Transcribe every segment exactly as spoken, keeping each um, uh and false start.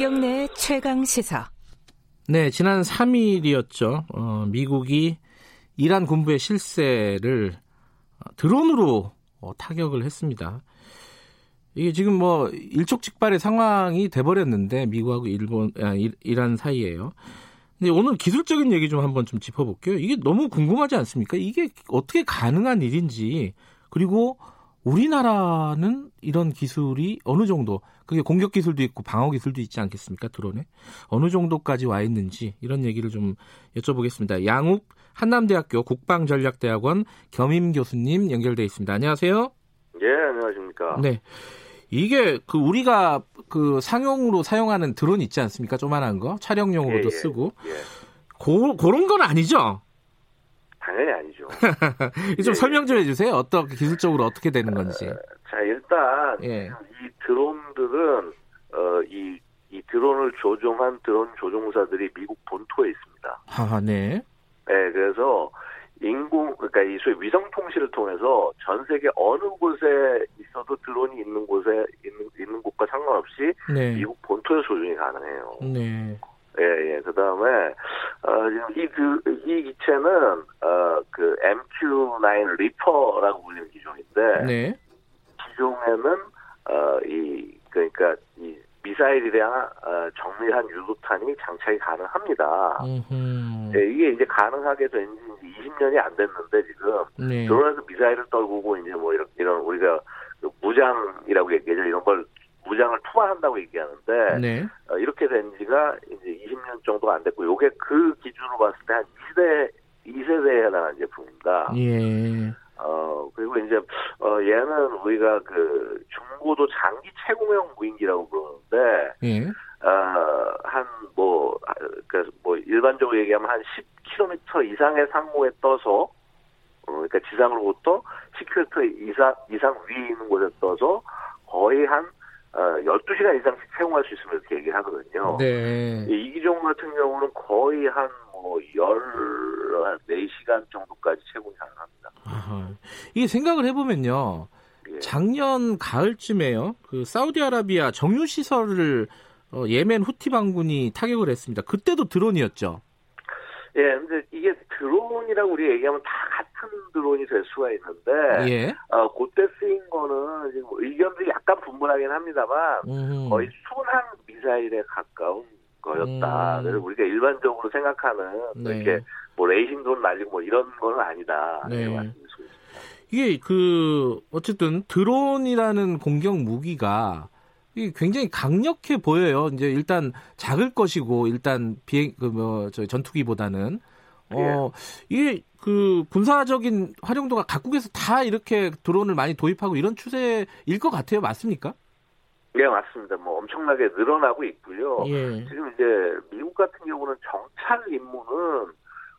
김경래의 최강시사. 네, 지난 삼 일이었죠. 어, 미국이 이란 군부의 실세를 드론으로 어, 타격을 했습니다. 이게 지금 뭐 일촉즉발의 상황이 돼버렸는데 미국하고 일본, 아, 일, 이란 사이에요. 근데 오늘 기술적인 얘기 좀 한번 좀 짚어볼게요. 이게 너무 궁금하지 않습니까? 이게 어떻게 가능한 일인지, 그리고 우리나라는 이런 기술이 어느 정도, 그게 공격 기술도 있고 방어 기술도 있지 않겠습니까? 드론에 어느 정도까지 와 있는지 이런 얘기를 좀 여쭤보겠습니다. 양욱 한남대학교 국방전략대학원 겸임 교수님 연결돼 있습니다. 안녕하세요. 예, 안녕하십니까. 네, 이게 그 우리가 그 상용으로 사용하는 드론 있지 않습니까? 조만한 거 촬영용으로도 예, 쓰고 예. 고, 그런 건 아니죠? 당연히 아니죠. 좀 예, 설명 좀 해주세요. 어떻게 기술적으로 어떻게 되는 건지. 어, 자, 일단 예. 이 드론들은 어, 이, 이 드론을 조종한 드론 조종사들이 미국 본토에 있습니다. 아, 네. 네, 그래서 인공 그러니까 이 소위 위성 통신을 통해서 전 세계 어느 곳에 있어도 드론이 있는 곳에 있는, 있는 곳과 상관없이 네. 미국 본토에서 조종이 가능해요. 네. 예, 예. 그 다음에, 어, 이, 그, 이 기체는, 어, 그, 엠큐 나인 리퍼라고 불리는 기종인데, 네. 기종에는, 어, 이, 그러니까, 이 미사일이랑, 어, 정밀한 유도탄이 장착이 가능합니다. 음흠. 예, 이게 이제 가능하게 된 지 이십 년이 안 됐는데, 지금. 네. 드론에서 미사일을 떨구고, 이제 뭐, 이런, 이런, 우리가 무장이라고 얘기하죠. 이런 걸. 무장을 투하한다고 얘기하는데 네. 어, 이렇게 된 지가 이제 이십 년 정도가 안 됐고, 요게 그 기준으로 봤을 때 한 이 세대에 해당하는 제품입니다. 예. 어 그리고 이제 어, 얘는 우리가 그 중고도 장기 채공형 무인기라고 그러는데 예. 어, 한 뭐 그래서 뭐 일반적으로 얘기하면 한 십 킬로미터 이상의 상공에 떠서 어, 그러니까 지상으로부터 십 킬로미터 이상 이상 위에 있는 곳에 떠서 거의 한 어, 열두 시간 이상씩 사용할 수 있으면 이렇게 얘기를 하거든요. 네. 이 기종 같은 경우는 거의 한 뭐 열네 시간 정도까지 채공이 가능합니다. 아하. 이게 생각을 해보면요. 예. 작년 가을쯤에요. 그 사우디아라비아 정유시설을 어, 예멘 후티 반군이 타격을 했습니다. 그때도 드론이었죠. 예, 근데 이게 드론이라고 우리 얘기하면 다 같은 드론이 될 수가 있는데, 예. 어, 그때 쓰인 거는 지금 의견들이 약간 분분하긴 합니다만, 음. 거의 순항 미사일에 가까운 거였다. 음. 그래서 우리가 일반적으로 생각하는, 네. 이렇게, 뭐, 레이싱 드론 날리고 뭐 이런 거는 아니다. 네. 네, 이게 그, 어쨌든 드론이라는 공격 무기가, 이게 굉장히 강력해 보여요. 이제 일단 작을 것이고 일단 비행 그 뭐 저 전투기보다는 어 예. 이게 그 군사적인 활용도가 각국에서 다 이렇게 드론을 많이 도입하고 이런 추세일 것 같아요. 맞습니까? 네, 맞습니다. 뭐 엄청나게 늘어나고 있고요. 예. 지금 이제 미국 같은 경우는 정찰 임무는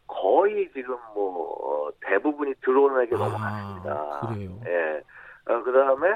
거의 지금 뭐 대부분이 드론에게 넘어갔습니다. 아, 그래요. 예. 어, 그 다음에,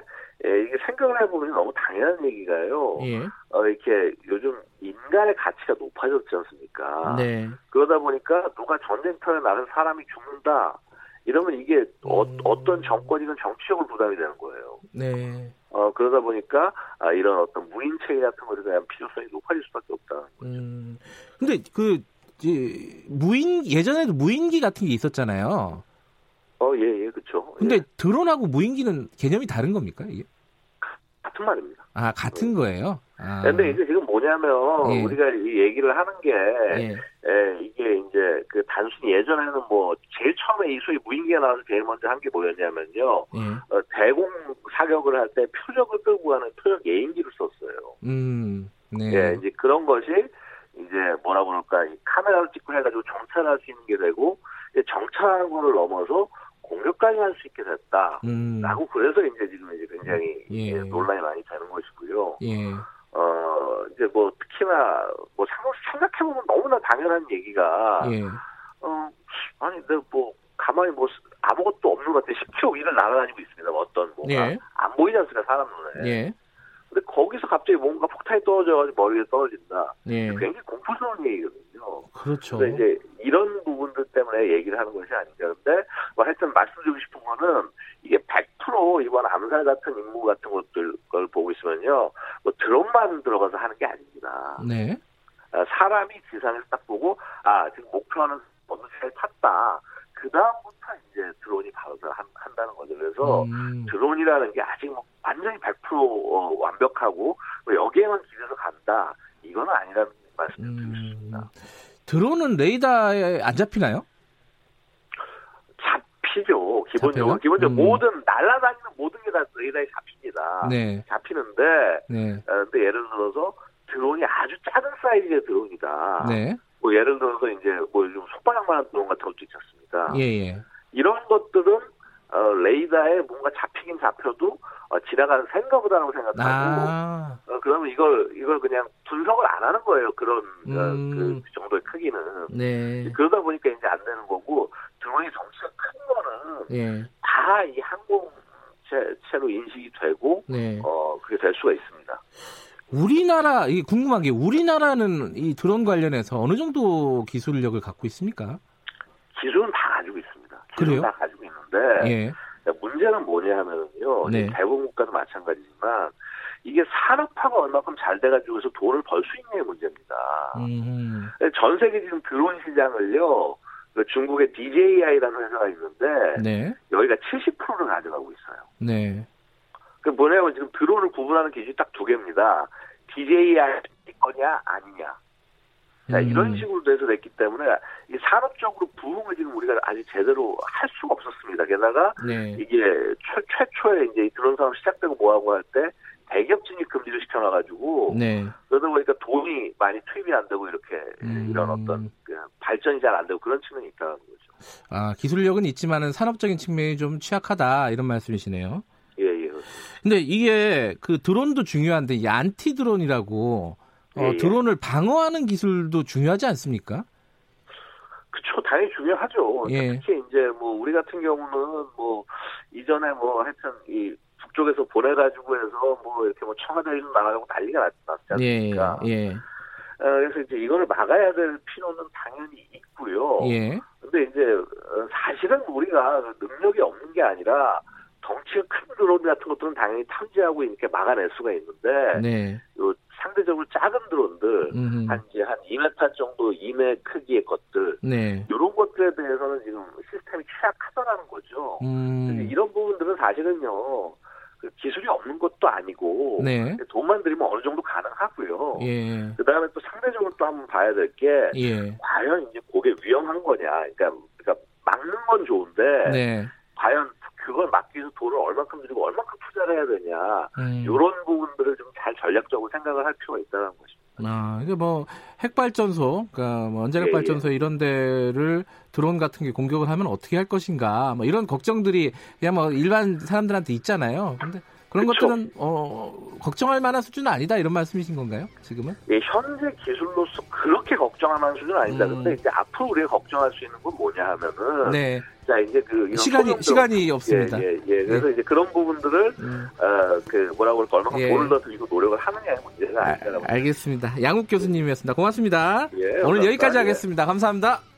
예, 이게 생각을 해보면 너무 당연한 얘기가요. 예. 어, 이렇게 요즘 인간의 가치가 높아졌지 않습니까? 네. 그러다 보니까 누가 전쟁터에 나가서 사람이 죽는다. 이러면 이게 어, 음... 어떤 정권이든 정치적으로 부담이 되는 거예요. 네. 어, 그러다 보니까, 아, 이런 어떤 무인체계 같은 것에 대한 필요성이 높아질 수밖에 없다는 거죠. 음. 근데 그, 이, 무인, 예전에도 무인기 같은 게 있었잖아요. 어, 예, 예, 그렇죠. 근데 예. 드론하고 무인기는 개념이 다른 겁니까, 이게? 같은 말입니다. 아, 같은 거예요? 아. 근데 이게 지금 뭐냐면, 예. 우리가 이 얘기를 하는 게, 예. 예, 이게 이제, 그 단순히 예전에는 뭐, 제일 처음에 이 소위 무인기가 나와서 제일 먼저 한 게 뭐였냐면요, 예. 어, 대공 사격을 할 때 표적을 끌고 가는 표적 예인기를 썼어요. 음, 네. 예, 이제 그런 것이, 이제 뭐라 그럴까, 이 카메라를 찍고 해가지고 정찰할 수 있는 게 되고, 이제 정찰하는 거를 넘어서, 공격까지 할 수 있게 됐다라고 음. 그래서 이제 지금 이제 굉장히 예. 이제 논란이 많이 되는 것이고요. 예. 어 이제 뭐 특히나 뭐 생각해 보면 너무나 당연한 얘기가 예. 어 아니 내가 뭐 가만히 뭐 아무것도 없는 것 같아 십 킬로미터 위를 날아다니고 있습니다. 어떤 뭐가 예. 안 보이지 않습니까 사람 눈에. 예. 근데 거기서 갑자기 뭔가 폭탄이 떨어져가지고 머리에 떨어진다. 예. 굉장히 공포스러운 얘기거든요. 그렇죠. 그래서 이제 이런 부분들 때문에 얘기를 하는 것이 아닌데, 근데 뭐 하여튼 말씀드리고 싶은 거는 이게 백 퍼센트 실제로 이번 암살 같은 임무 같은 것들을 보고 있으면요, 뭐 드론만 들어가서 하는 게 아닙니다. 네. 사람이 지상에서 딱 보고 아 지금 목표하는 어느 차에 탔다. 그 다음부터 이제 드론이 바로 한다는 거죠. 그래서 음. 드론이라는 게 아직 뭐 완전히 백 퍼센트 어, 완벽하고 뭐 여기에만 기대서 간다. 이건 아니라는 말씀을 음. 드릴 수 있습니다. 드론은 레이더에 안 잡히나요? 잡히죠. 기본적으로. 기본적으로 음. 모든 날아다니는 모든 게 다 레이더에 잡힙니다. 네. 잡히는데 네. 어, 근데 예를 들어서 드론이 아주 작은 사이즈의 드론이다. 네. 뭐 예를 들어서 이제 뭐 요즘 손바닥만한 드론 같은 것도 있지 않습니까? 예예. 이런 것들은 어, 레이더에 뭔가 잡히긴 잡혀도 어, 지나가는 생각보다라고 생각하고 아. 어, 그러면 이걸 이걸 그냥 분석을 안 하는 거예요. 그런 음. 어, 그 정도의 크기는. 네. 그러다 보니까 이제 안 되는 거고 드론이 덩치가 큰 거는 예. 다 이 항공체로 인식이 되고 네. 어 그게 될 수가 있습니다. 우리나라, 이게 궁금한 게, 우리나라는 이 드론 관련해서 어느 정도 기술력을 갖고 있습니까? 기술은 다 가지고 있습니다. 기술은 그래요? 다 가지고 있는데, 예. 문제는 뭐냐 하면요. 네. 대부분 국가도 마찬가지지만, 이게 산업화가 얼마큼 잘 돼가지고 해서 돈을 벌 수 있냐의 문제입니다. 음. 전 세계 지금 드론 시장을요, 중국의 디제이아이라는 회사가 있는데, 네. 여기가 칠십 퍼센트를 가져가고 있어요. 네. 그 뭐냐면 지금 드론을 구분하는 기준이 딱 두 개입니다. 디제이아이 거냐 아니냐. 자, 음. 이런 식으로 돼서 됐기 때문에 이 산업적으로 부흥을 지금 우리가 아직 제대로 할 수가 없었습니다. 게다가 네. 이게 최, 최초에 이제 드론 산업 시작되고 뭐하고 할 때 대기업 진입 금지를 시켜놔가지고 네. 그러다 보니까 돈이 많이 투입이 안 되고 이렇게 음. 이런 어떤 발전이 잘 안 되고 그런 측면이 있다는 거죠. 아 기술력은 있지만은 산업적인 측면이 좀 취약하다 이런 말씀이시네요. 근데 이게 그 드론도 중요한데 이 안티 드론이라고 예, 어, 드론을 예. 방어하는 기술도 중요하지 않습니까? 그쵸, 당연히 중요하죠. 예. 특히 이제 뭐 우리 같은 경우는 뭐 이전에 뭐 하여튼 이 북쪽에서 보내가지고 해서 뭐 이렇게 뭐 청와대에서 나가고 난리가 났지 않습니까? 예. 예. 그래서 이제 이거를 막아야 될 필요는 당연히 있고요. 예. 근데 이제 사실은 우리가 능력이 없는 게 아니라 덩치가 큰 드론 같은 것들은 당연히 탐지하고 이렇게 막아낼 수가 있는데, 네. 요 상대적으로 작은 드론들, 음흠. 한 이제 한 이 미터 정도, 이 미터 크기의 것들, 네. 이런 것들에 대해서는 지금 시스템이 취약하다라는 거죠. 음. 이런 부분들은 사실은요, 그 기술이 없는 것도 아니고, 네. 돈만 들이면 어느 정도 가능하고요. 예. 그 다음에 또 상대적으로 또 한번 봐야 될 게, 예. 과연 이제 그게 위험한 거냐. 그러니까, 그러니까 막는 건 좋은데, 네. 과연 그걸 막기 위해서 돈을 얼마큼 들이고 얼마큼 투자를 해야 되냐 음. 이런 부분들을 좀 잘 전략적으로 생각을 할 필요가 있다는 것입니다. 아 이게 뭐 핵발전소, 그러니까 뭐 원자력 예, 발전소 예. 이런 데를 드론 같은 게 공격을 하면 어떻게 할 것인가, 뭐 이런 걱정들이 그냥 뭐 일반 사람들한테 있잖아요. 근데 그런 그쵸. 것들은 어, 걱정할 만한 수준은 아니다 이런 말씀이신 건가요? 지금은? 예, 현재 기술로서 그렇게 걱정할 만한 수준은 아니다. 음. 근데 이제 앞으로 우리가 걱정할 수 있는 건 뭐냐 하면은 네. 자 이제 그 이런 시간이 소명적, 시간이 없습니다. 예, 예, 예. 그래서 네. 이제 그런 부분들을 음. 어, 그 뭐라고 할까 얼마나 예. 돈을 더 들이고 노력을 하느냐의 문제가 아니라고. 알겠습니다. 양욱 교수님이었습니다. 고맙습니다. 예, 오늘 감사합니다. 여기까지 하겠습니다. 예. 감사합니다.